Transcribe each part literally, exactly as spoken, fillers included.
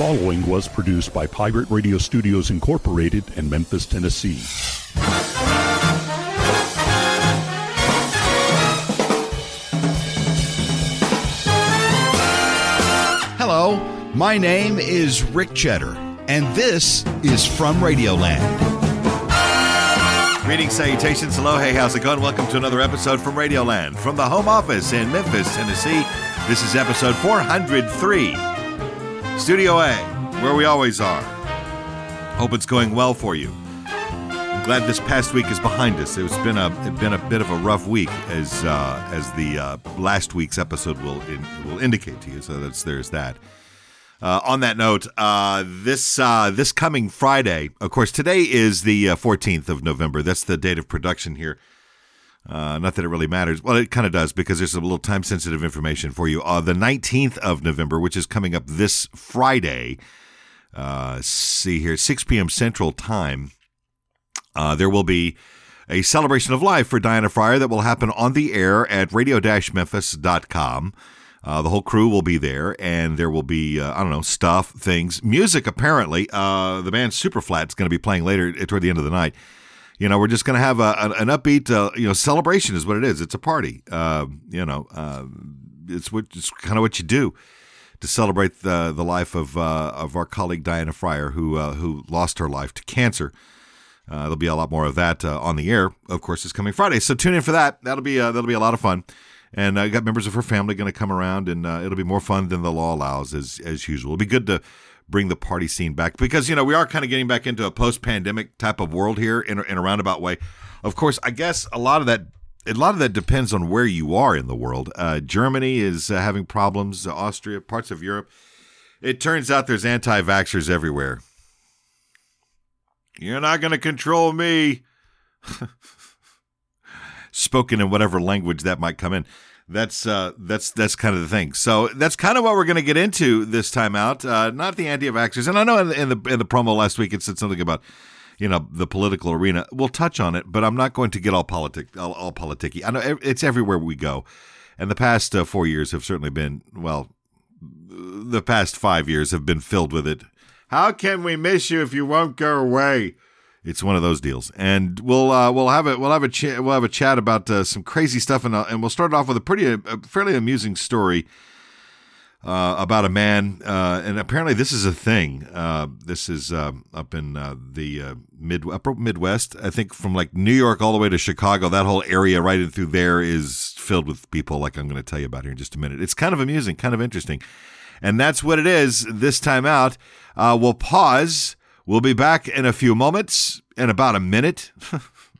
following was produced by Pirate Radio Studios Incorporated in Memphis, Tennessee. Hello, my name is Rick Cheddar, and this is From Radioland. Greetings, salutations, hello, hey, how's it going? Welcome to another episode from Radioland, from the home office in Memphis, Tennessee. This is episode four hundred three, Studio A, where we always are. Hope it's going well for you. I'm glad this past week is behind us. It's been a it's been a bit of a rough week, as uh, as the uh, last week's episode will in, will indicate to you. So that's there's that. Uh, on that note, uh, this uh, this coming Friday, of course, today is the uh, fourteenth of November. That's the date of production here. Uh, not that it really matters. Well, it kind of does, because there's a little time-sensitive information for you. Uh, the nineteenth of November, which is coming up this Friday, uh, see here, six p.m. Central Time, uh, there will be a celebration of life for Diana Fryer that will happen on the air at radio dash memphis dot com. Uh, the whole crew will be there, and there will be, uh, I don't know, stuff, things, music, apparently. Uh, the band Superflat is going to be playing later toward the end of the night. You know, we're just going to have a, an, an upbeat, uh, you know, celebration is what it is. It's a party. Uh, you know, uh, it's what it's kind of what you do to celebrate the the life of uh, of our colleague Diana Fryer, who uh, who lost her life to cancer. Uh, there'll be a lot more of that uh, on the air, of course, this coming Friday. So tune in for that. That'll be uh, that'll be a lot of fun. And I uh, got members of her family going to come around, and uh, it'll be more fun than the law allows, as as usual. It'll be good to bring the party scene back, because, you know, we are kind of getting back into a post-pandemic type of world here in, in a roundabout way. Of course, I guess a lot of that a lot of that depends on where you are in the world. Uh, Germany is uh, having problems, uh, Austria, parts of Europe. It turns out there's anti-vaxxers everywhere. You're not going to control me. Spoken in whatever language that might come in. That's uh, that's that's kind of the thing. So that's kind of what we're going to get into this time out. Uh, not the anti-vaxxers, and I know in the, in the in the promo last week it said something about, you know, the political arena. We'll touch on it, but I'm not going to get all politic, all, all politicky. I know it's everywhere we go, and the past uh, four years have certainly been well. The past five years have been filled with it. How can we miss you if you won't go away? It's one of those deals, and we'll uh, we'll have a we'll have a ch- we'll have a chat about uh, some crazy stuff, and uh, and we'll start off with a pretty a fairly amusing story uh, about a man, uh, and apparently this is a thing. Uh, this is uh, up in uh, the uh, mid upper Midwest, I think, from like New York all the way to Chicago. That whole area right in through there is filled with people like I'm going to tell you about here in just a minute. It's kind of amusing, kind of interesting, and that's what it is this time out. Uh, we'll pause. We'll be back in a few moments, in about a minute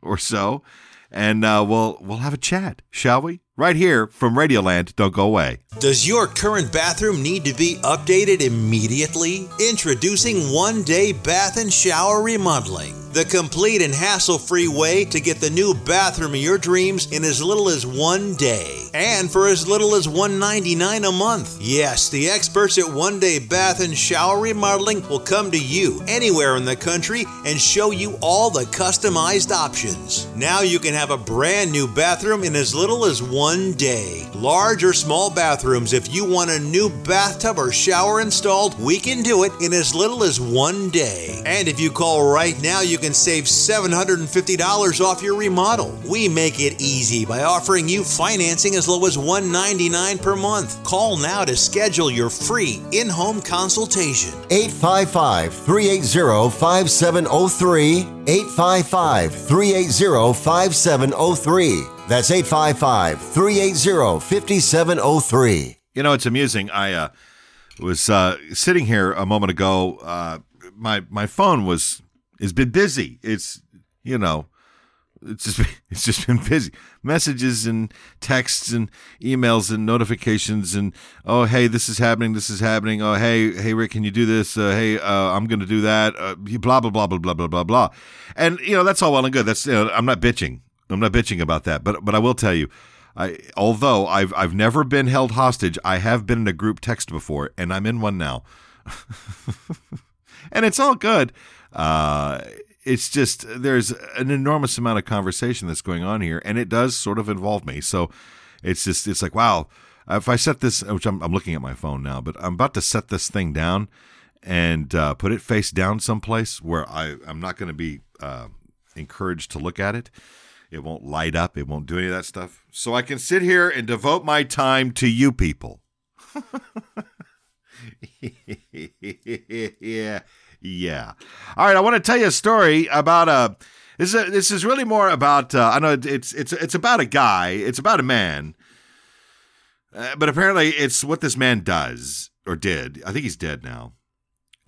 or so, and uh, we'll we'll have a chat, shall we? Right here from Radioland. Don't go away. Does your current bathroom need to be updated immediately? Introducing One Day Bath and Shower Remodeling. The complete and hassle-free way to get the new bathroom of your dreams in as little as one day. And for as little as one hundred ninety-nine dollars a month. Yes, the experts at One Day Bath and Shower Remodeling will come to you anywhere in the country and show you all the customized options. Now you can have a brand new bathroom in as little as one day. Large or small bathrooms, if you want a new bathtub or shower installed, we can do it in as little as one day. And if you call right now, you can save seven hundred fifty dollars off your remodel. We make it easy by offering you financing as low as one hundred ninety-nine dollars per month. Call now to schedule your free in-home consultation. eight five five, three eight zero, five seven zero three. eight five five, three eight zero, five seven zero three. That's eight five five, three eight zero, five seven zero three. You know, it's amusing. I uh, was uh, sitting here a moment ago. Uh, my my phone was... It's been busy. It's, you know, it's just, it's just been busy. Messages and texts and emails and notifications and, oh, hey, this is happening. This is happening. Oh, hey, hey, Rick, can you do this? Uh, hey, uh, I'm going to do that. Uh, blah, blah, blah, blah, blah, blah, blah, blah. And, you know, that's all well and good. That's, you know, I'm not bitching. I'm not bitching about that. But but I will tell you, I although I've I've never been held hostage, I have been in a group text before, and I'm in one now. And it's all good. Uh, it's just there's an enormous amount of conversation that's going on here, and it does sort of involve me. So it's just it's like, wow, if I set this, which I'm, I'm looking at my phone now, but I'm about to set this thing down, and uh, put it face down someplace where I, I'm not going to be uh, encouraged to look at it. It won't light up. It won't do any of that stuff. So I can sit here and devote my time to you people. yeah. Yeah. All right. I want to tell you a story about a, this is, a, this is really more about, uh, I know it's, it's, it's about a guy. It's about a man, uh, but apparently it's what this man does or did. I think he's dead now.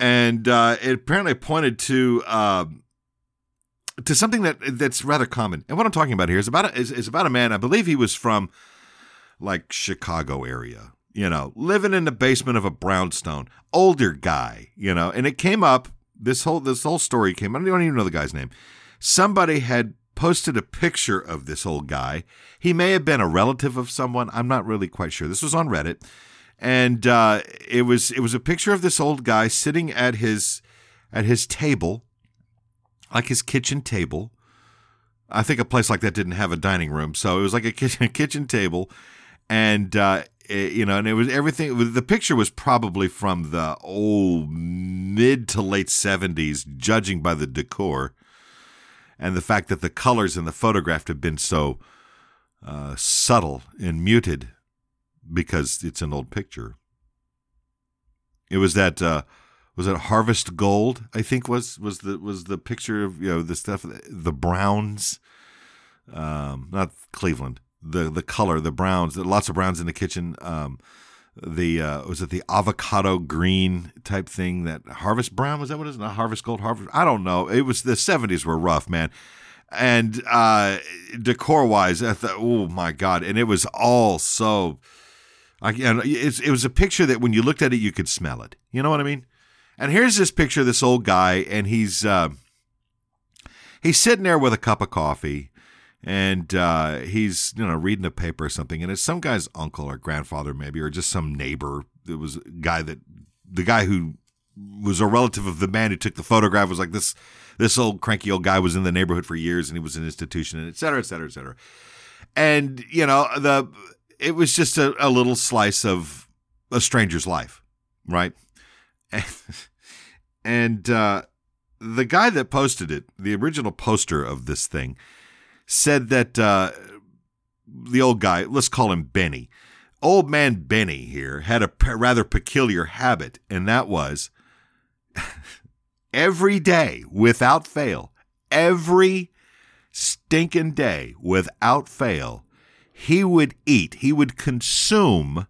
And, uh, it apparently pointed to, um, uh, to something that that's rather common. And what I'm talking about here is about, a, is, is about a man. I believe he was from like Chicago area. You know, living in the basement of a brownstone, older guy, you know, and it came up, this whole this whole story came, I don't even know the guy's name. Somebody had posted a picture of this old guy. He may have been a relative of someone. I'm not really quite sure. This was on Reddit. And uh, it was it was a picture of this old guy sitting at his at his table, like his kitchen table. I think a place like that didn't have a dining room. So it was like a kitchen, kitchen table. And uh It, you know, and it was everything. It was, the picture was probably from the old mid to late seventies, judging by the decor and the fact that the colors in the photograph have been so uh, subtle and muted because it's an old picture. It was that uh, was that Harvest Gold? I think was was the was the picture of, you know, the stuff, the Browns, um, not Cleveland. The the color, the browns, lots of browns in the kitchen. Um, the uh, was it the avocado green type thing? That Harvest Brown, was that what it is? Not Harvest Gold, Harvest. I don't know. It was the seventies were rough, man. And uh, decor wise, I thought, oh my God! And it was all so. I and it's it was a picture that when you looked at it, you could smell it. You know what I mean? And here's this picture of this old guy, and he's uh, he's sitting there with a cup of coffee. And uh, he's, you know, reading a paper or something, and it's some guy's uncle or grandfather maybe, or just some neighbor. It was a guy that the guy who was a relative of the man who took the photograph was like this. This old cranky old guy was in the neighborhood for years, and he was an institution, and et cetera, et cetera, et cetera. And you know, the it was just a, a little slice of a stranger's life, right? And, and uh, the guy that posted it, the original poster of this thing, said that uh, the old guy, let's call him Benny, old man Benny here had a p- rather peculiar habit, and that was every day without fail, every stinking day without fail, he would eat, he would consume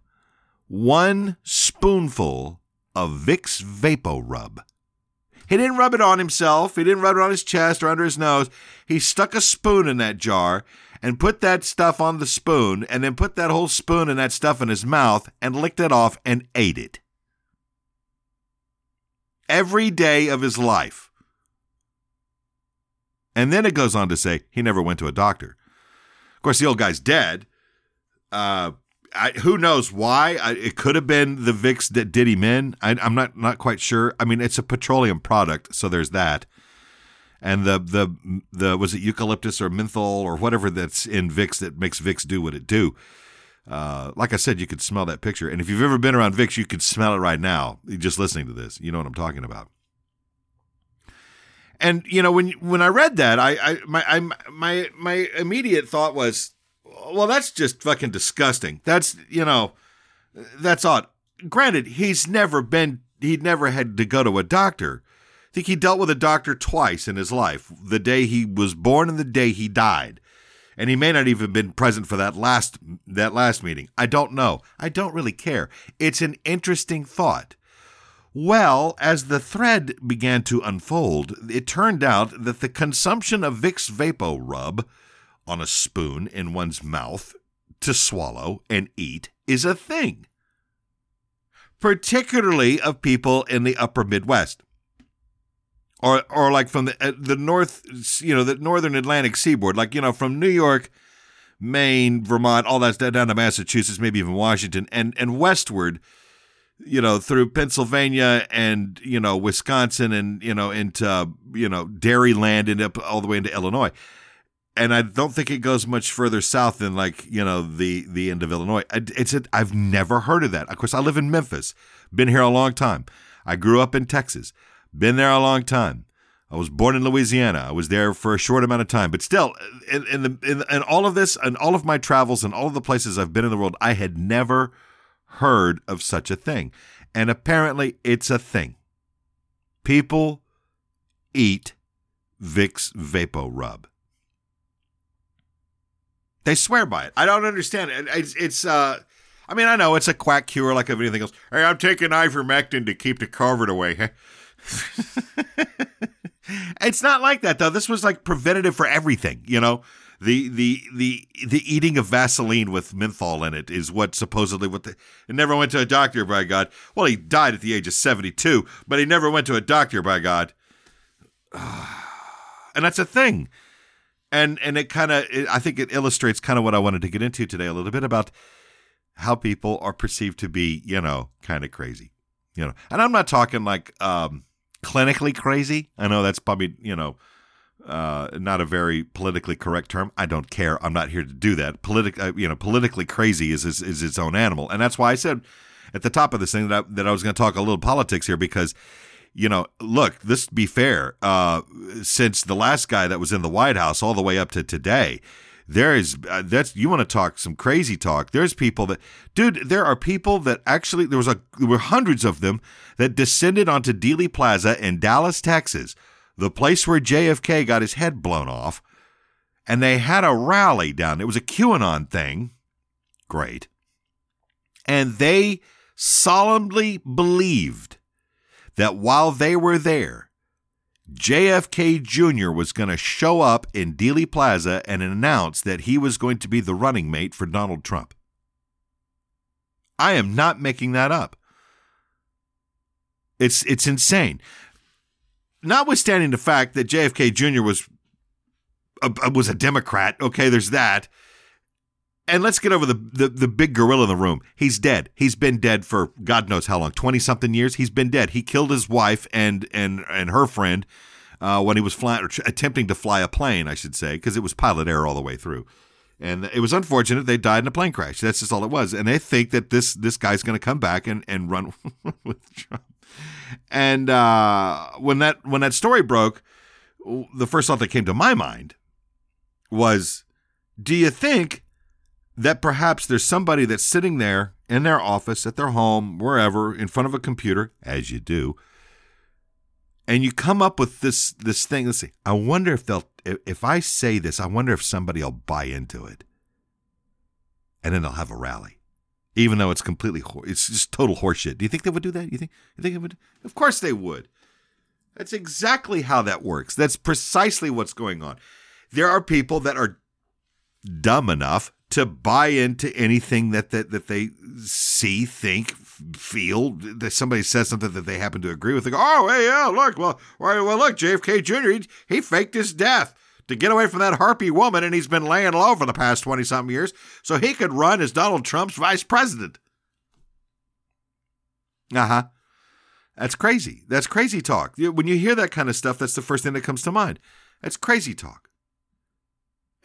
one spoonful of Vicks VapoRub. He didn't rub it on himself. He didn't rub it on his chest or under his nose. He stuck a spoon in that jar and put that stuff on the spoon and then put that whole spoon and that stuff in his mouth and licked it off and ate it. Every day of his life. And then it goes on to say he never went to a doctor. Of course, the old guy's dead. Uh, I, who knows why? I, it could have been the Vicks that did him in. I, I'm not not quite sure. I mean, it's a petroleum product, so there's that. And the the the was it eucalyptus or menthol or whatever that's in Vicks that makes Vicks do what it do. Uh, like I said, you could smell that picture, and if you've ever been around Vicks, you could smell it right now. Just listening to this, you know what I'm talking about. And you know, when when I read that, I I my I, my my immediate thought was, well, that's just fucking disgusting. That's, you know, that's odd. Granted, he's never been, he'd never had to go to a doctor. I think he dealt with a doctor twice in his life, the day he was born and the day he died. And he may not even have been present for that last, that last meeting. I don't know. I don't really care. It's an interesting thought. Well, as the thread began to unfold, it turned out that the consumption of Vicks VapoRub on a spoon in one's mouth to swallow and eat is a thing, particularly of people in the upper Midwest or or like from the, uh, the north, you know, the northern Atlantic seaboard, like, you know, from New York, Maine, Vermont, all that down to Massachusetts, maybe even Washington and, and westward, you know, through Pennsylvania and, you know, Wisconsin and, you know, into, you know, Dairyland and up all the way into Illinois. And I don't think it goes much further south than, like, you know, the, the end of Illinois. It's a, I've never heard of that. Of course, I live in Memphis, been here a long time. I grew up in Texas, been there a long time. I was born in Louisiana. I was there for a short amount of time, but still, in, in the in, in all of this and all of my travels and all of the places I've been in the world, I had never heard of such a thing, and apparently it's a thing. People eat Vicks VapoRub. They swear by it. I don't understand it. It's, it's uh, I mean, I know it's a quack cure like of anything else. Hey, I'm taking ivermectin to keep the COVID away. It's not like that, though. This was like preventative for everything, you know. The the the the eating of Vaseline with menthol in it is what supposedly what the it never went to a doctor, by God. Well, he died at the age of seventy-two, but he never went to a doctor, by God. And that's a thing. And and it kind of I think it illustrates kind of what I wanted to get into today a little bit about how people are perceived to be, you know, kind of crazy, you know. And I'm not talking like um clinically crazy. I know that's probably, you know, uh, not a very politically correct term. I don't care. I'm not here to do that. Politic, uh, you know, politically crazy is, is is its own animal, and that's why I said at the top of this thing that I, that I was going to talk a little politics here because, you know, look, this to be fair, uh, since the last guy that was in the White House all the way up to today, there is uh, that's you want to talk some crazy talk. There's people that, dude, there are people that actually there was a there were hundreds of them that descended onto Dealey Plaza in Dallas, Texas, the place where J F K got his head blown off, and they had a rally down. It was a QAnon thing, great, and they solemnly believed that while they were there, J F K Junior was going to show up in Dealey Plaza and announce that he was going to be the running mate for Donald Trump. I am not making that up. It's it's insane. Notwithstanding the fact that J F K Junior was a, was a Democrat, okay, there's that. And let's get over the, the the big gorilla in the room. He's dead. He's been dead for God knows how long, twenty-something years. He's been dead. He killed his wife and and and her friend uh, when he was flying, or attempting to fly a plane, I should say, because it was pilot error all the way through. And it was unfortunate they died in a plane crash. That's just all it was. And they think that this this guy's going to come back and, and run with Trump. And uh, when that when that story broke, the first thought that came to my mind was, do you think that perhaps there's somebody that's sitting there in their office, at their home, wherever, in front of a computer, as you do, and you come up with this this thing. Let's see. I wonder if they'll, if I say this, I wonder if somebody will buy into it, and then they'll have a rally, even though it's completely, it's just total horseshit. Do you think they would do that? You think? You think it would? Of course they would. That's exactly how that works. That's precisely what's going on. There are people that are dumb enough to buy into anything that, that that they see, think, feel, that somebody says something that they happen to agree with. They go, oh, hey, yeah, look, well, well, look, J F K Junior, he, he faked his death to get away from that harpy woman, and he's been laying low for the past twenty-something years, so he could run as Donald Trump's vice president. Uh-huh. That's crazy. That's crazy talk. When you hear that kind of stuff, that's the first thing that comes to mind. That's crazy talk.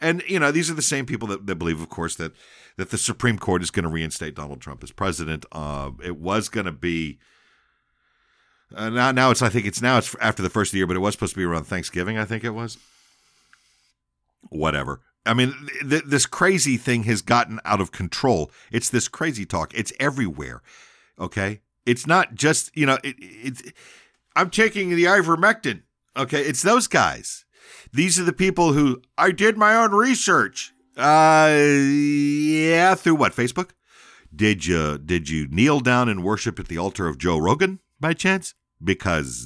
And, you know, these are the same people that, that believe, of course, that, that the Supreme Court is going to reinstate Donald Trump as president. Uh, it was going to be uh, now. Now it's I think it's now it's after the first of the year, but it was supposed to be around Thanksgiving. I think it was. Whatever. I mean, th- th- this crazy thing has gotten out of control. It's this crazy talk. It's everywhere. OK, it's not just, you know, it, it, I'm taking the ivermectin. OK, it's those guys. These are the people who, I did my own research. Uh, yeah, through what, Facebook? Did you did you kneel down and worship at the altar of Joe Rogan by chance? Because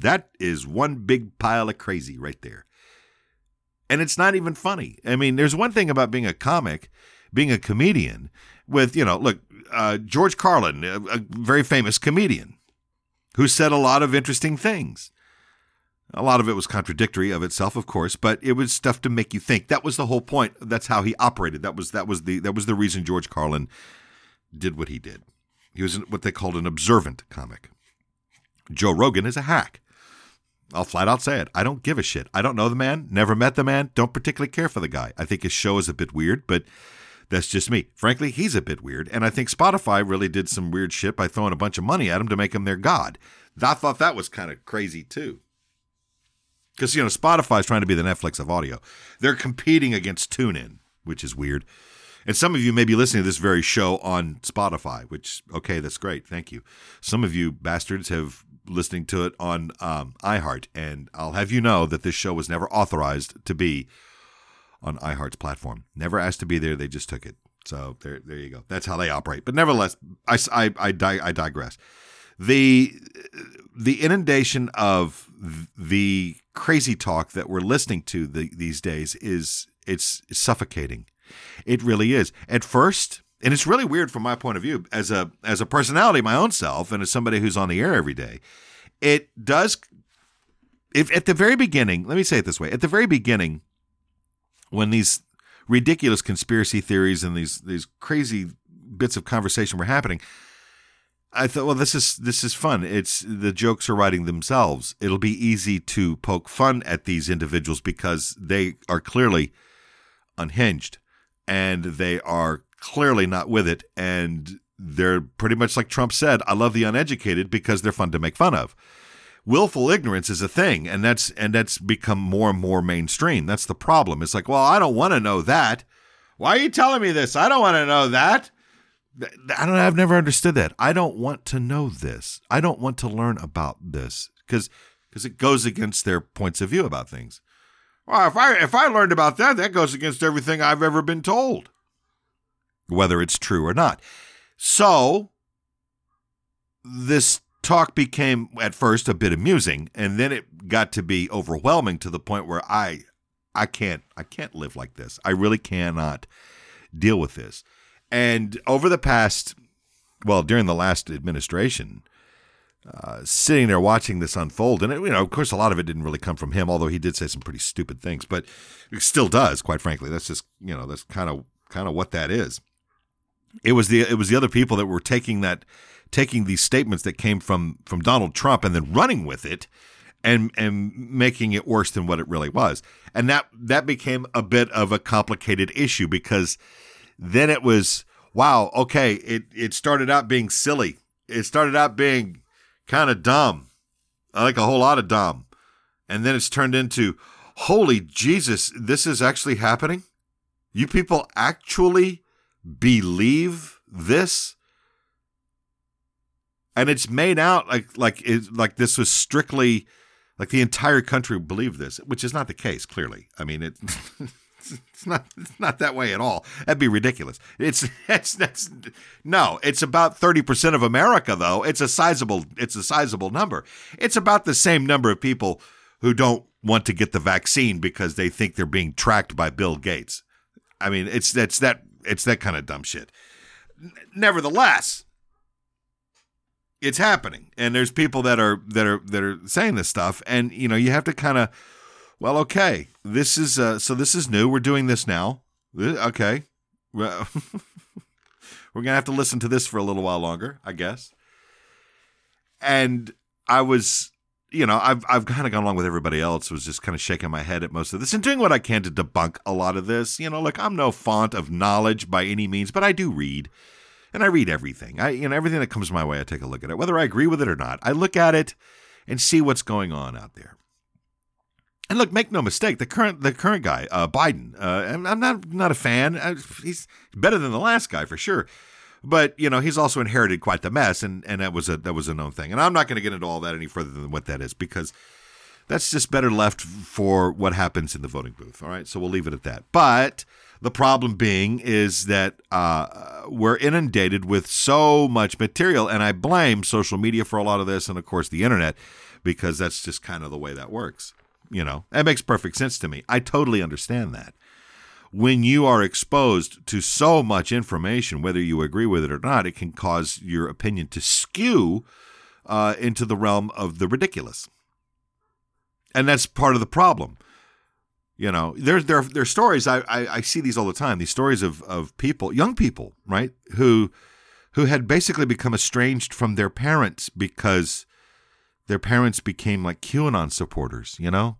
that is one big pile of crazy right there. And it's not even funny. I mean, there's one thing about being a comic, being a comedian with, you know, look, uh, George Carlin, a, a very famous comedian who said a lot of interesting things. A lot of it was contradictory of itself, of course, but it was stuff to make you think. That was the whole point. That's how he operated. That was that was the that was the reason George Carlin did what he did. He was what they called an observant comic. Joe Rogan is a hack. I'll flat out say it. I don't give a shit. I don't know the man. Never met the man. Don't particularly care for the guy. I think his show is a bit weird, but that's just me. Frankly, he's a bit weird, and I think Spotify really did some weird shit by throwing a bunch of money at him to make him their god. I thought that was kind of crazy too. Because, you know, Spotify is trying to be the Netflix of audio. They're competing against TuneIn, which is weird. And some of you may be listening to this very show on Spotify, which, okay, that's great. Thank you. Some of you bastards have listening to it on um, iHeart, and I'll have you know that this show was never authorized to be on iHeart's platform. Never asked to be there. They just took it. So there there you go. That's how they operate. But nevertheless, I, I, I, dig- I digress. The the inundation of the crazy talk that we're listening to the, these days is it's suffocating. It really is. At first, and it's really weird from my point of view as a as a personality, my own self, and as somebody who's on the air every day, it does. If at the very beginning, let me say it this way: at the very beginning, when these ridiculous conspiracy theories and these these crazy bits of conversation were happening, I thought, well, this is this is fun. It's the jokes are writing themselves. It'll be easy to poke fun at these individuals because they are clearly unhinged and they are clearly not with it. And they're pretty much like Trump said, I love the uneducated because they're fun to make fun of. Willful ignorance is a thing, and that's and that's become more and more mainstream. That's the problem. It's like, well, I don't want to know that. Why are you telling me this? I don't want to know that. I don't. I've never understood that. I don't want to know this. I don't want to learn about this because because it goes against their points of view about things. Well, if I if I learned about that, that goes against everything I've ever been told, whether it's true or not. So this talk became at first a bit amusing, and then it got to be overwhelming to the point where I I can't I can't live like this. I really cannot deal with this. And over the past, well, during the last administration, uh, sitting there watching this unfold, and it, you know, of course, a lot of it didn't really come from him, although he did say some pretty stupid things, but it still does, quite frankly. That's just, you know, that's kind of kind of what that is. It was the it was the other people that were taking that taking these statements that came from from Donald Trump and then running with it, and and making it worse than what it really was, and that that became a bit of a complicated issue because. Then it was, wow, okay, it, it started out being silly. It started out being kind of dumb, like a whole lot of dumb. And then it's turned into, holy Jesus, this is actually happening? You people actually believe this? And it's made out like like it, like this was strictly, like the entire country believed this, which is not the case, clearly. I mean, it... It's not. It's not that way at all. That'd be ridiculous. It's. That's. That's. No. It's about thirty percent of America, though. It's a sizable. It's a sizable number. It's about the same number of people who don't want to get the vaccine because they think they're being tracked by Bill Gates. I mean, it's that's that. It's that kind of dumb shit. Nevertheless, it's happening, and there's people that are that are that are saying this stuff, and you know, you have to kind of. Well, okay, this is uh, so this is new. We're doing this now. Okay. Well, we're going to have to listen to this for a little while longer, I guess. And I was, you know, I've I've kind of gone along with everybody else, was just kind of shaking my head at most of this and doing what I can to debunk a lot of this. You know, look, I'm no font of knowledge by any means, but I do read. And I read everything. I you know, everything that comes my way, I take a look at it, whether I agree with it or not. I look at it and see what's going on out there. And look, make no mistake, the current the current guy, uh, Biden, uh, I'm, I'm not not a fan. I, he's better than the last guy for sure, but you know he's also inherited quite the mess, and, and that was a that was a known thing. And I'm not going to get into all that any further than what that is because that's just better left for what happens in the voting booth. All right, so we'll leave it at that. But the problem being is that uh, we're inundated with so much material, and I blame social media for a lot of this, and of course the internet, because that's just kind of the way that works. You know, that makes perfect sense to me. I totally understand that. When you are exposed to so much information, whether you agree with it or not, it can cause your opinion to skew uh, into the realm of the ridiculous. And that's part of the problem. You know, there, there, there are stories, I, I, I see these all the time, these stories of, of people, young people, right, who who had basically become estranged from their parents because their parents became like QAnon supporters, you know,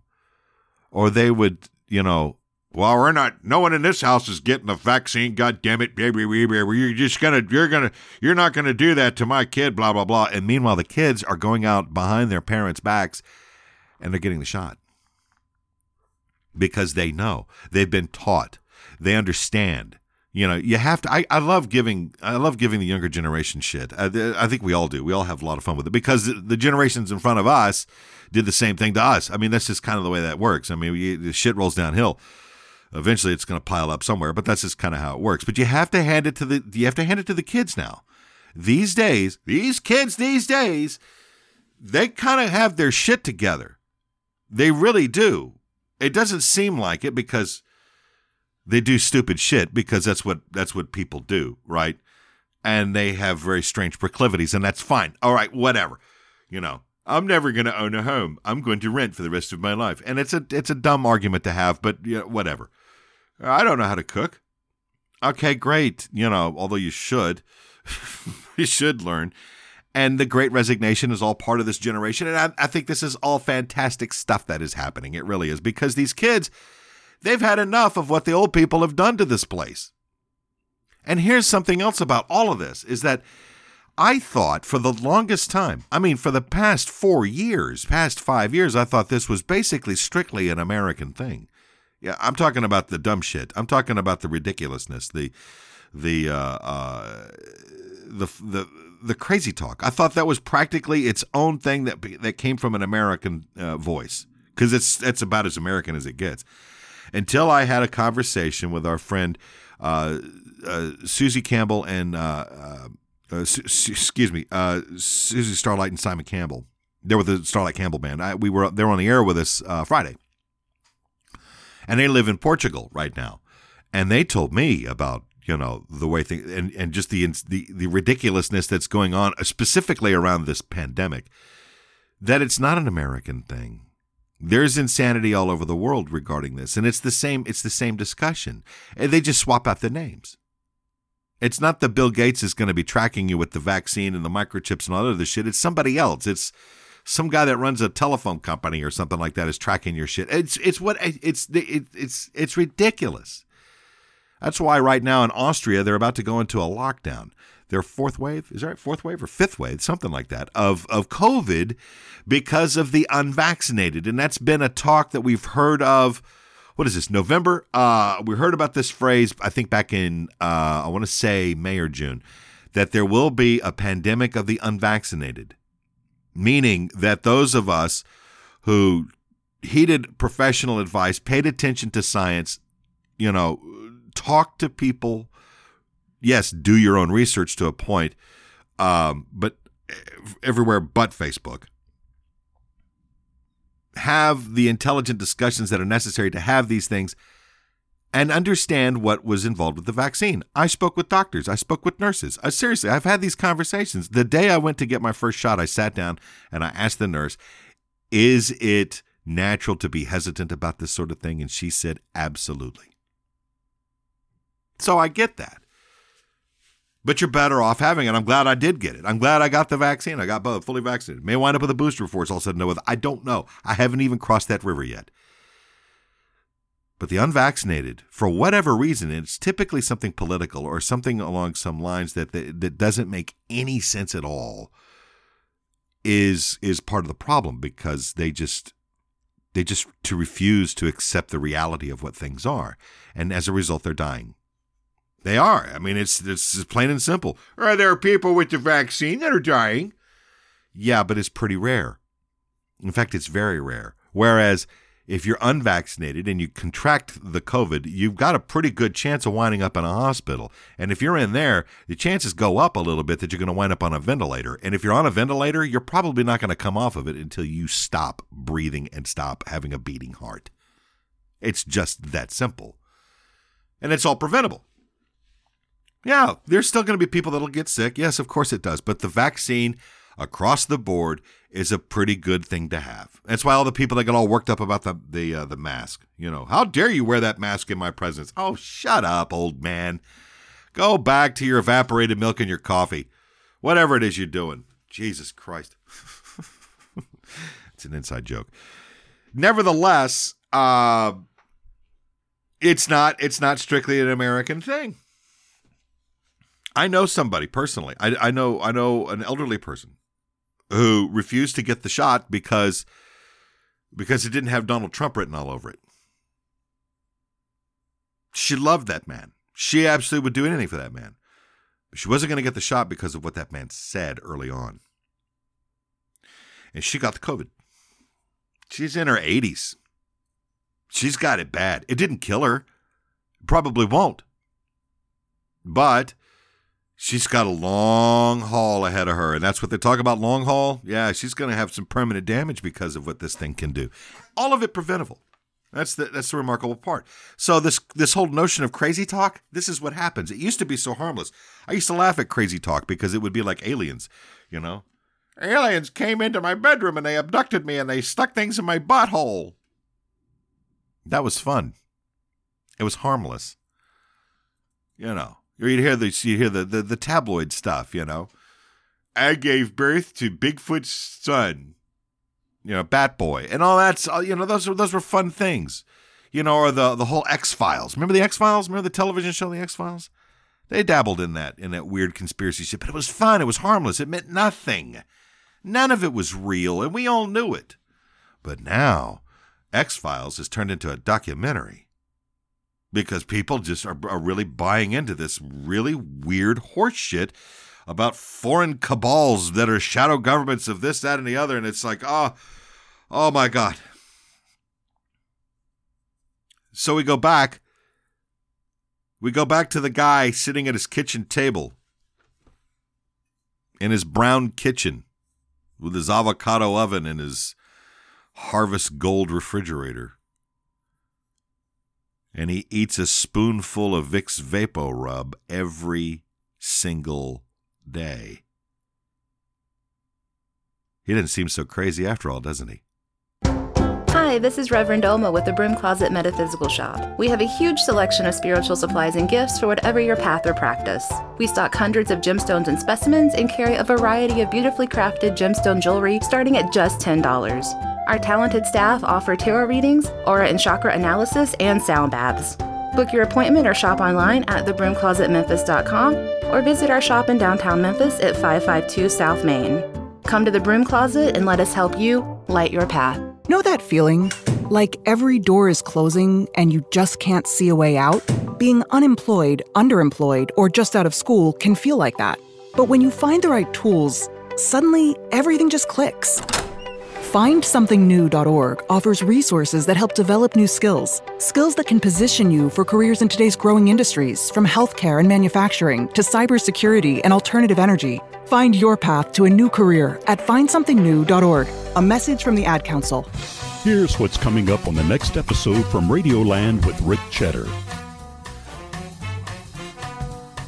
or they would, you know, Well, we're not, no one in this house is getting the vaccine. God damn it. You're just going to, you're going to, you're not going to do that to my kid, blah, blah, blah. And meanwhile, the kids are going out behind their parents' backs and they're getting the shot because they know, they've been taught, they understand. You know, you have to, I, I love giving, I love giving the younger generation shit. I, I think we all do. We all have a lot of fun with it because the, the generations in front of us did the same thing to us. I mean, that's just kind of the way that works. I mean, you, the shit rolls downhill. Eventually it's going to pile up somewhere, but that's just kind of how it works. But you have to hand it to the, you have to hand it to the kids now. These days, these kids these days, they kind of have their shit together. They really do. It doesn't seem like it because they do stupid shit because that's what that's what people do, right? And they have very strange proclivities, and that's fine. All right, whatever. You know, I'm never going to own a home. I'm going to rent for the rest of my life. And it's a it's a dumb argument to have, but you know, whatever. I don't know how to cook. Okay, great. You know, although you should. You should learn. And the Great Resignation is all part of this generation. And I, I think this is all fantastic stuff that is happening. It really is. Because these kids, they've had enough of what the old people have done to this place. And here's something else about all of this, is that I thought for the longest time, I mean, for the past four years, past five years, I thought this was basically strictly an American thing. Yeah, I'm talking about the dumb shit. I'm talking about the ridiculousness, the the uh, uh, the the the crazy talk. I thought that was practically its own thing that that came from an American uh, voice, because it's it's about as American as it gets. Until I had a conversation with our friend uh, uh, Susie Campbell and, uh, uh, uh, su- su- excuse me, uh, Susie Starlight and Simon Campbell. They're with the Starlight Campbell Band. I, we were they were on the air with us uh, Friday. And they live in Portugal right now. And they told me about, you know, the way things, and, and just the, the the ridiculousness that's going on, specifically around this pandemic, that it's not an American thing. There's insanity all over the world regarding this, and it's the same it's the same discussion. They just swap out the names. It's not the Bill Gates is going to be tracking you with the vaccine and the microchips and all that other shit. It's somebody else. It's some guy that runs a telephone company or something like that is tracking your shit. It's it's what it's it, it's it's ridiculous. That's why right now in Austria they're about to go into a lockdown. Their fourth wave, is that right? Fourth wave or fifth wave, something like that, of of COVID because of the unvaccinated. And that's been a talk that we've heard of, what is this, November? Uh, we heard about this phrase, I think back in, uh, I want to say May or June, that there will be a pandemic of the unvaccinated, meaning that those of us who heeded professional advice, paid attention to science, you know, talked to people. Yes, do your own research to a point, um, but everywhere but Facebook. Have the intelligent discussions that are necessary to have these things and understand what was involved with the vaccine. I spoke with doctors. I spoke with nurses. I, seriously, I've had these conversations. The day I went to get my first shot, I sat down and I asked the nurse, is it natural to be hesitant about this sort of thing? And she said, absolutely. So I get that. But you're better off having it. I'm glad I did get it. I'm glad I got the vaccine. I got both, fully vaccinated. May wind up with a booster before it's all said and done with. I don't know. I haven't even crossed that river yet. But the unvaccinated, for whatever reason, it's typically something political or something along some lines that that, that doesn't make any sense at all, is is part of the problem, because they just they just to refuse to accept the reality of what things are, and as a result, they're dying. They are. I mean, it's it's plain and simple. Are there people with the vaccine that are dying? Yeah, but it's pretty rare. In fact, it's very rare. Whereas if you're unvaccinated and you contract the COVID, you've got a pretty good chance of winding up in a hospital. And if you're in there, the chances go up a little bit that you're going to wind up on a ventilator. And if you're on a ventilator, you're probably not going to come off of it until you stop breathing and stop having a beating heart. It's just that simple. And it's all preventable. Yeah, there's still going to be people that'll get sick. Yes, of course it does. But the vaccine across the board is a pretty good thing to have. That's why all the people that get all worked up about the the uh, the mask. You know, how dare you wear that mask in my presence? Oh, shut up, old man. Go back to your evaporated milk and your coffee. Whatever it is you're doing. Jesus Christ. It's an inside joke. Nevertheless, uh, It's not it's not strictly an American thing. I know somebody personally. I, I know I know an elderly person who refused to get the shot because because it didn't have Donald Trump written all over it. She loved that man. She absolutely would do anything for that man. But she wasn't going to get the shot because of what that man said early on. And she got the COVID. She's in her eighties. She's got it bad. It didn't kill her. Probably won't. But she's got a long haul ahead of her. And that's what they talk about, long haul. Yeah, she's going to have some permanent damage because of what this thing can do. All of it preventable. That's the that's the remarkable part. So this this whole notion of crazy talk, this is what happens. It used to be so harmless. I used to laugh at crazy talk because it would be like aliens, you know. Aliens came into my bedroom and they abducted me and they stuck things in my butthole. That was fun. It was harmless. You know, you'd hear the you hear the, the, the tabloid stuff, you know. I gave birth to Bigfoot's son, you know, Bat Boy, and all that's, you know, those were, those were fun things, you know, or the, the whole X-Files. Remember the X-Files? Remember the television show, the X-Files? They dabbled in that, in that weird conspiracy shit, but it was fun. It was harmless. It meant nothing. None of it was real, and we all knew it. But now X-Files has turned into a documentary because people just are, are really buying into this really weird horse shit about foreign cabals that are shadow governments of this, that, and the other. And it's like, oh, oh my God. So we go back. We go back to the guy sitting at his kitchen table in his brown kitchen with his avocado oven and his Harvest Gold refrigerator, and he eats a spoonful of Vicks Vapo Rub every single day. He doesn't seem so crazy after all, doesn't he? Hi, this is Reverend Oma with the Broom Closet Metaphysical Shop. We have a huge selection of spiritual supplies and gifts for whatever your path or practice. We stock hundreds of gemstones and specimens and carry a variety of beautifully crafted gemstone jewelry starting at just ten dollars. Our talented staff offer tarot readings, aura and chakra analysis, and sound baths. Book your appointment or shop online at the broom closet memphis dot com or visit our shop in downtown Memphis at five fifty-two South Main. Come to the Broom Closet and let us help you light your path. Know that feeling? Like every door is closing and you just can't see a way out? Being unemployed, underemployed, or just out of school can feel like that. But when you find the right tools, suddenly everything just clicks. find something new dot org offers resources that help develop new skills, skills that can position you for careers in today's growing industries, from healthcare and manufacturing to cybersecurity and alternative energy. Find your path to a new career at find something new dot org. A message from the Ad Council. Here's what's coming up on the next episode from Radioland with Rick Cheddar.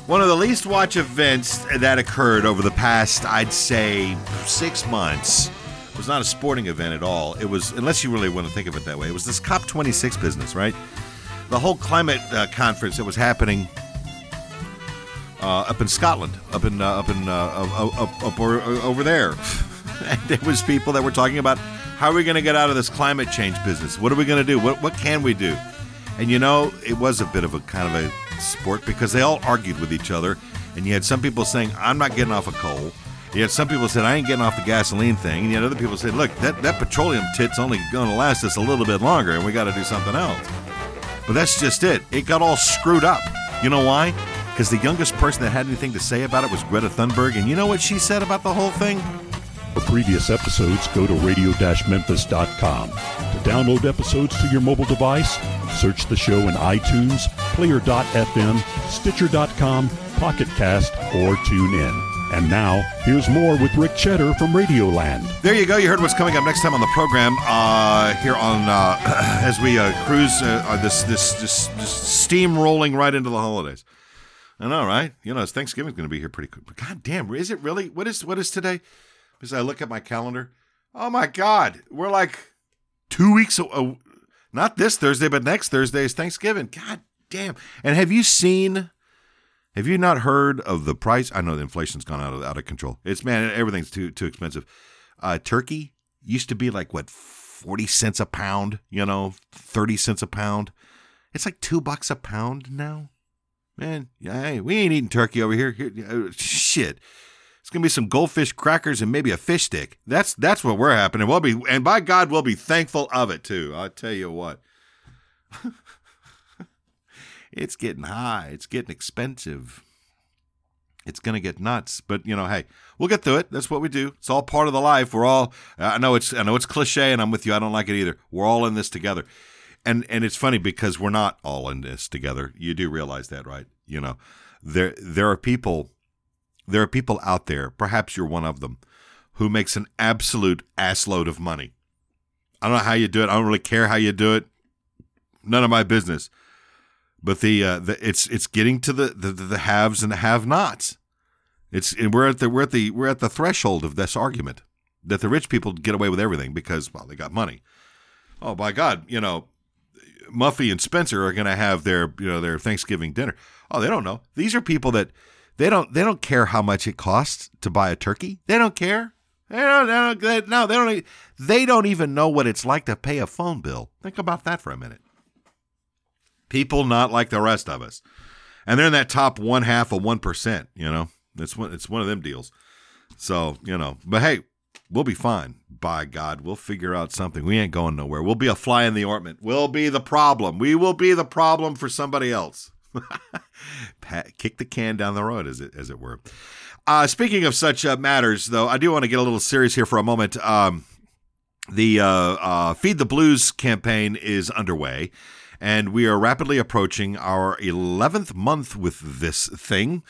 One of the least watched events that occurred over the past, I'd say, six months was not a sporting event at all. It was, unless you really want to think of it that way, it was this COP twenty-six business, right? The whole climate uh, conference that was happening Uh, up in Scotland, up in uh, up in uh, up, up, up or, over there, and there was people that were talking about how are we going to get out of this climate change business? What are we going to do? What what can we do? And you know, it was a bit of a kind of a sport because they all argued with each other, and you had some people saying, "I'm not getting off of coal." You had some people said, "I ain't getting off the gasoline thing," and you had other people said, "Look, that that petroleum tit's only going to last us a little bit longer, and we got to do something else." But that's just it. It got all screwed up. You know why? Because the youngest person that had anything to say about it was Greta Thunberg, and you know what she said about the whole thing? For previous episodes, go to radio dash memphis dot com. To download episodes to your mobile device, search the show in iTunes, player dot f m, stitcher dot com, Pocket Cast, or tune in. And now, here's more with Rick Cheddar from Radioland. There you go. You heard what's coming up next time on the program. Uh, here on uh, as we uh, cruise uh, uh, this this this, this steamrolling right into the holidays. I know, right? You know, Thanksgiving's going to be here pretty quick. But goddamn, is it really? What is what is today? Because I look at my calendar. Oh, my God. We're like two weeks away. Not this Thursday, but next Thursday is Thanksgiving. God damn. And have you seen, have you not heard of the price? I know the inflation's gone out of, out of control. It's, man, everything's too too expensive. Uh, turkey used to be like, what, forty cents a pound? You know, thirty cents a pound. It's like two bucks a pound now. Man, hey, we ain't eating turkey over here. here uh, shit. It's going to be some goldfish crackers and maybe a fish stick. That's that's what we're happening. We'll be, and by God, we'll be thankful of it, too. I'll tell you what. It's getting high. It's getting expensive. It's going to get nuts. But, you know, hey, we'll get through it. That's what we do. It's all part of the life. We're all, I know it's I know it's cliche, and I'm with you. I don't like it either. We're all in this together. And and it's funny because we're not all in this together. You do realize that, right? You know, there there are people, there are people out there, perhaps you're one of them, who makes an absolute assload of money. I don't know how you do it. I don't really care how you do it. None of my business. But the, uh, the it's it's getting to the, the, the haves and the have-nots. It's and we're at the we're at the we're at the threshold of this argument that the rich people get away with everything because, well, they got money. Oh my God, you know. Muffy and Spencer are going to have their, you know, their Thanksgiving dinner. Oh, they don't know. These are people that they don't, they don't care how much it costs to buy a turkey. They don't care. They don't, they don't, they, no, they don't, they don't even know what it's like to pay a phone bill. Think about that for a minute. People not like the rest of us. And they're in that top one half of one percent, you know, it's one, it's one of them deals. So, you know, but hey, we'll be fine. By God, we'll figure out something. We ain't going nowhere. We'll be a fly in the ointment. We'll be the problem. We will be the problem for somebody else. Pat, kick the can down the road, as it as it were. Uh, speaking of such uh, matters, though, I do want to get a little serious here for a moment. Um, the uh, uh, Feed the Blues campaign is underway, and we are rapidly approaching our eleventh month with this thing.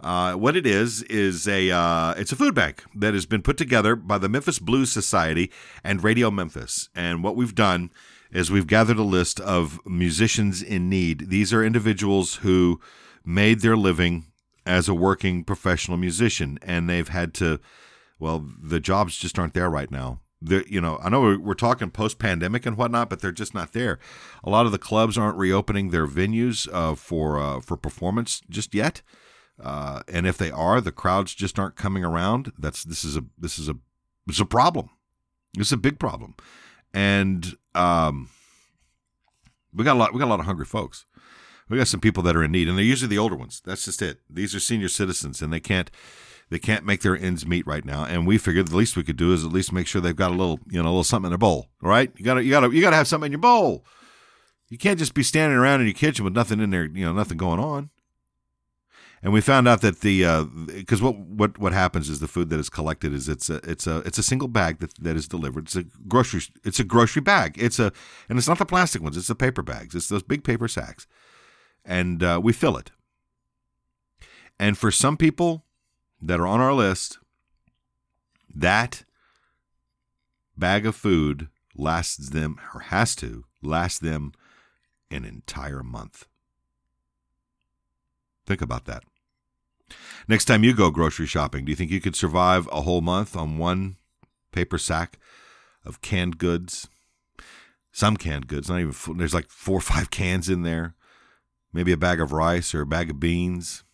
Uh, what it is is a uh, it's a food bank that has been put together by the Memphis Blues Society and Radio Memphis. And what we've done is we've gathered a list of musicians in need. These are individuals who made their living as a working professional musician, and they've had to. Well, the jobs just aren't there right now. They're, you know, I know we're talking post-pandemic and whatnot, but they're just not there. A lot of the clubs aren't reopening their venues uh, for uh, for performance just yet. Uh, and if they are, the crowds just aren't coming around. That's this is a this is a it's a problem. It's a big problem, and um, we got a lot. We got a lot of hungry folks. We got some people that are in need, and they're usually the older ones. That's just it. These are senior citizens, and they can't they can't make their ends meet right now. And we figured the least we could do is at least make sure they've got a little you know a little something in their bowl. All right, you got you got you got to have something in your bowl. You can't just be standing around in your kitchen with nothing in there. You know, nothing going on. And we found out that the because uh, what what what happens is the food that is collected is it's a it's a it's a single bag that, that is delivered. It's a grocery it's a grocery bag. It's a and it's not the plastic ones. It's the paper bags. It's those big paper sacks, and uh, we fill it. And for some people that are on our list, that bag of food lasts them or has to last them an entire month. Think about that. Next time you go grocery shopping, do you think you could survive a whole month on one paper sack of canned goods? Some canned goods, not even full, there's like four or five cans in there. Maybe a bag of rice or a bag of beans.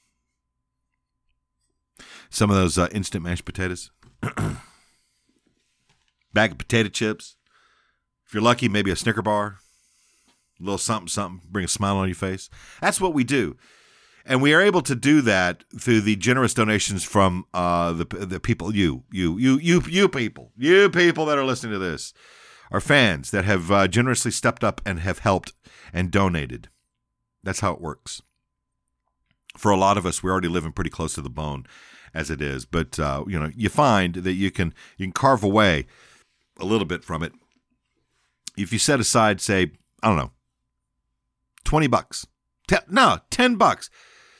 Some of those uh, instant mashed potatoes. Bag of potato chips. If you're lucky, maybe a Snicker bar. A little something, something. Bring a smile on your face. That's what we do. And we are able to do that through the generous donations from uh, the the people, you, you, you, you, you people, you people that are listening to this, our fans that have uh, generously stepped up and have helped and donated. That's how it works. For a lot of us, we're already living pretty close to the bone as it is. But, uh, you know, you find that you can you can carve away a little bit from it. If you set aside, say, I don't know, twenty bucks. Ten, no, ten bucks.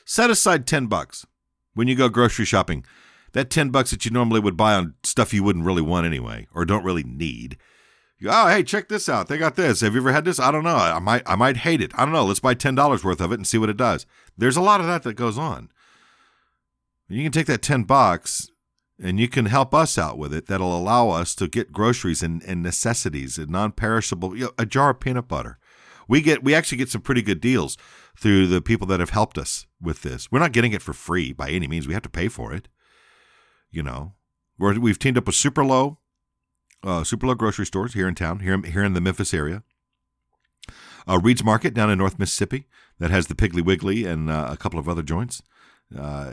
Set aside ten bucks when you go grocery shopping. That ten bucks that you normally would buy on stuff you wouldn't really want anyway or don't really need. You go, oh, hey, check this out. They got this. Have you ever had this? I don't know. I might I might hate it. I don't know. Let's buy ten dollars worth of it and see what it does. There's a lot of that that goes on. You can take that ten bucks and you can help us out with it. That'll allow us to get groceries and, and necessities and non-perishable, you know, a jar of peanut butter. We get we actually get some pretty good deals through the people that have helped us with this. We're not getting it for free by any means. We have to pay for it. You know, we're, we've teamed up with Super Low, uh, Super Low grocery stores here in town, here, here in the Memphis area. Uh, Reed's Market down in North Mississippi that has the Piggly Wiggly and uh, a couple of other joints. Uh,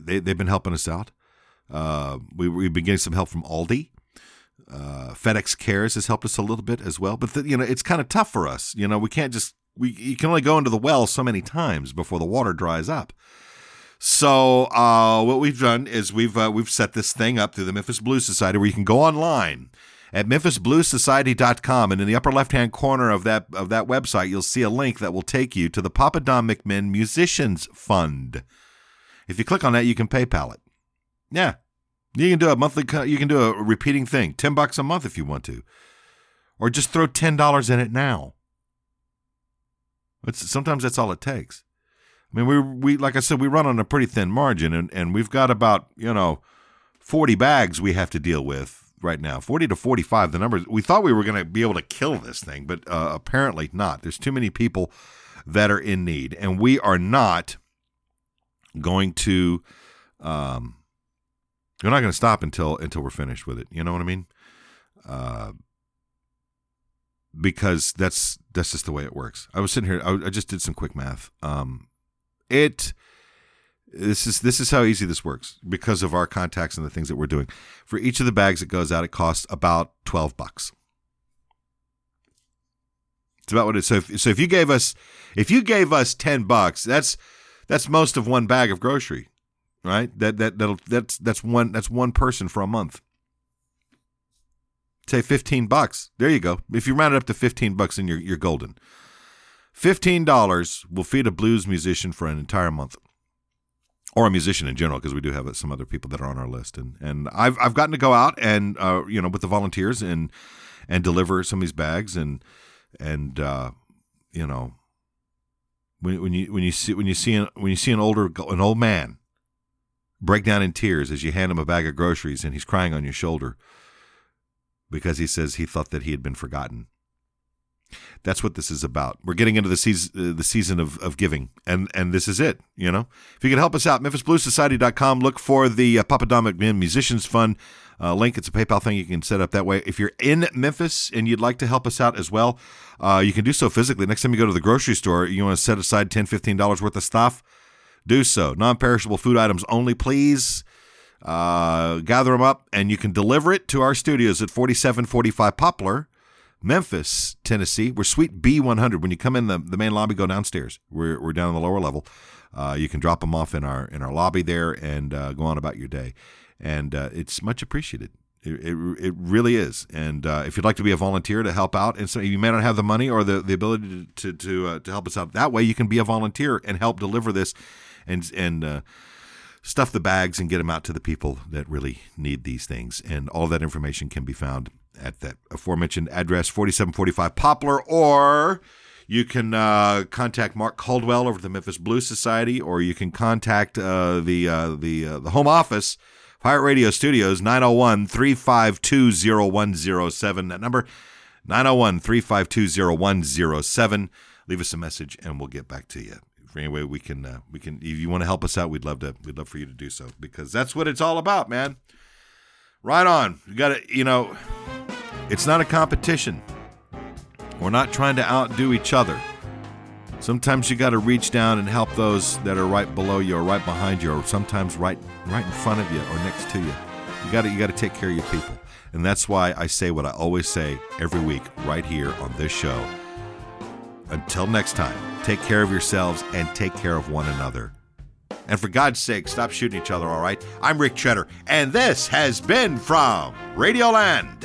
they, they've been helping us out. Uh, we, we've been getting some help from Aldi. Uh, FedEx Cares has helped us a little bit as well. But, the, you know, it's kind of tough for us. You know, we can't just, we you can only go into the well so many times before the water dries up. So uh, what we've done is we've uh, we've set this thing up through the Memphis Blues Society where you can go online at Memphis Blues Society dot com, and in the upper left-hand corner of that of that website, you'll see a link that will take you to the Papa Don McMinn Musicians Fund. If you click on that, you can PayPal it. Yeah, you can do a monthly, you can do a repeating thing, ten bucks a month if you want to, or just throw ten dollars in it now. It's, sometimes that's all it takes. I mean, we we like I said, we run on a pretty thin margin, and, and we've got about, you know, forty bags we have to deal with right now, forty to forty-five. The numbers, we thought we were going to be able to kill this thing, but uh, apparently not. There's too many people that are in need, and we are not going to um, we're not going to stop until until we're finished with it. You know what I mean? Uh, because that's that's just the way it works. I was sitting here. I, I just did some quick math. Um, It, this is this is how easy this works because of our contacts and the things that we're doing. For each of the bags that goes out, it costs about twelve bucks. It's about what it. So if, so if you gave us if you gave us ten bucks, that's that's most of one bag of grocery, right? That that that'll that's that's one that's one person for a month. Say fifteen bucks. There you go. If you round it up to fifteen bucks, then you're you're golden. fifteen dollars will feed a blues musician for an entire month, or a musician in general, because we do have some other people that are on our list. And and I've I've gotten to go out and uh, you know, with the volunteers and and deliver some of these bags, and and uh, you know, when when you when you see when you see an, when you see an older an old man break down in tears as you hand him a bag of groceries and he's crying on your shoulder because he says he thought that he had been forgotten. That's what this is about. We're getting into the season, uh, the season of, of giving, and and this is it. You know, if you can help us out, Memphis Blues Society dot com. Look for the uh, Papa Don McMinn Musicians Fund uh, link. It's a PayPal thing you can set up that way. If you're in Memphis and you'd like to help us out as well, uh, you can do so physically. Next time you go to the grocery store, you want to set aside ten dollars, fifteen dollars worth of stuff, do so. Non-perishable food items only, please. Uh, gather them up, and you can deliver it to our studios at forty-seven forty-five Poplar, Memphis, Tennessee. We're Suite B one hundred. When you come in the, the main lobby, go downstairs. We're we're down on the lower level. Uh, you can drop them off in our in our lobby there and uh, go on about your day. And uh, it's much appreciated. It it, it really is. And uh, if you'd like to be a volunteer to help out, and so you may not have the money or the, the ability to to uh, to help us out that way, you can be a volunteer and help deliver this, and and. Uh, Stuff the bags and get them out to the people that really need these things. And all that information can be found at that aforementioned address, forty-seven forty-five Poplar, or you can uh, contact Mark Caldwell over at the Memphis Blues Society, or you can contact uh, the uh, the uh, the home office, Pirate Radio Studios, nine oh one, three five two, oh one oh seven. That number, nine oh one, three five two, oh one oh seven. Leave us a message and we'll get back to you. Anyway, we can uh, we can. If you want to help us out, we'd love to. We'd love for you to do so, because that's what it's all about, man. Right on. You got to, you know, it's not a competition. We're not trying to outdo each other. Sometimes you got to reach down and help those that are right below you, or right behind you, or sometimes right right in front of you, or next to you. You got to you got to take care of your people, and that's why I say what I always say every week right here on this show. Until next time, take care of yourselves and take care of one another. And for God's sake, stop shooting each other, all right? I'm Rick Cheddar, and this has been from Radioland.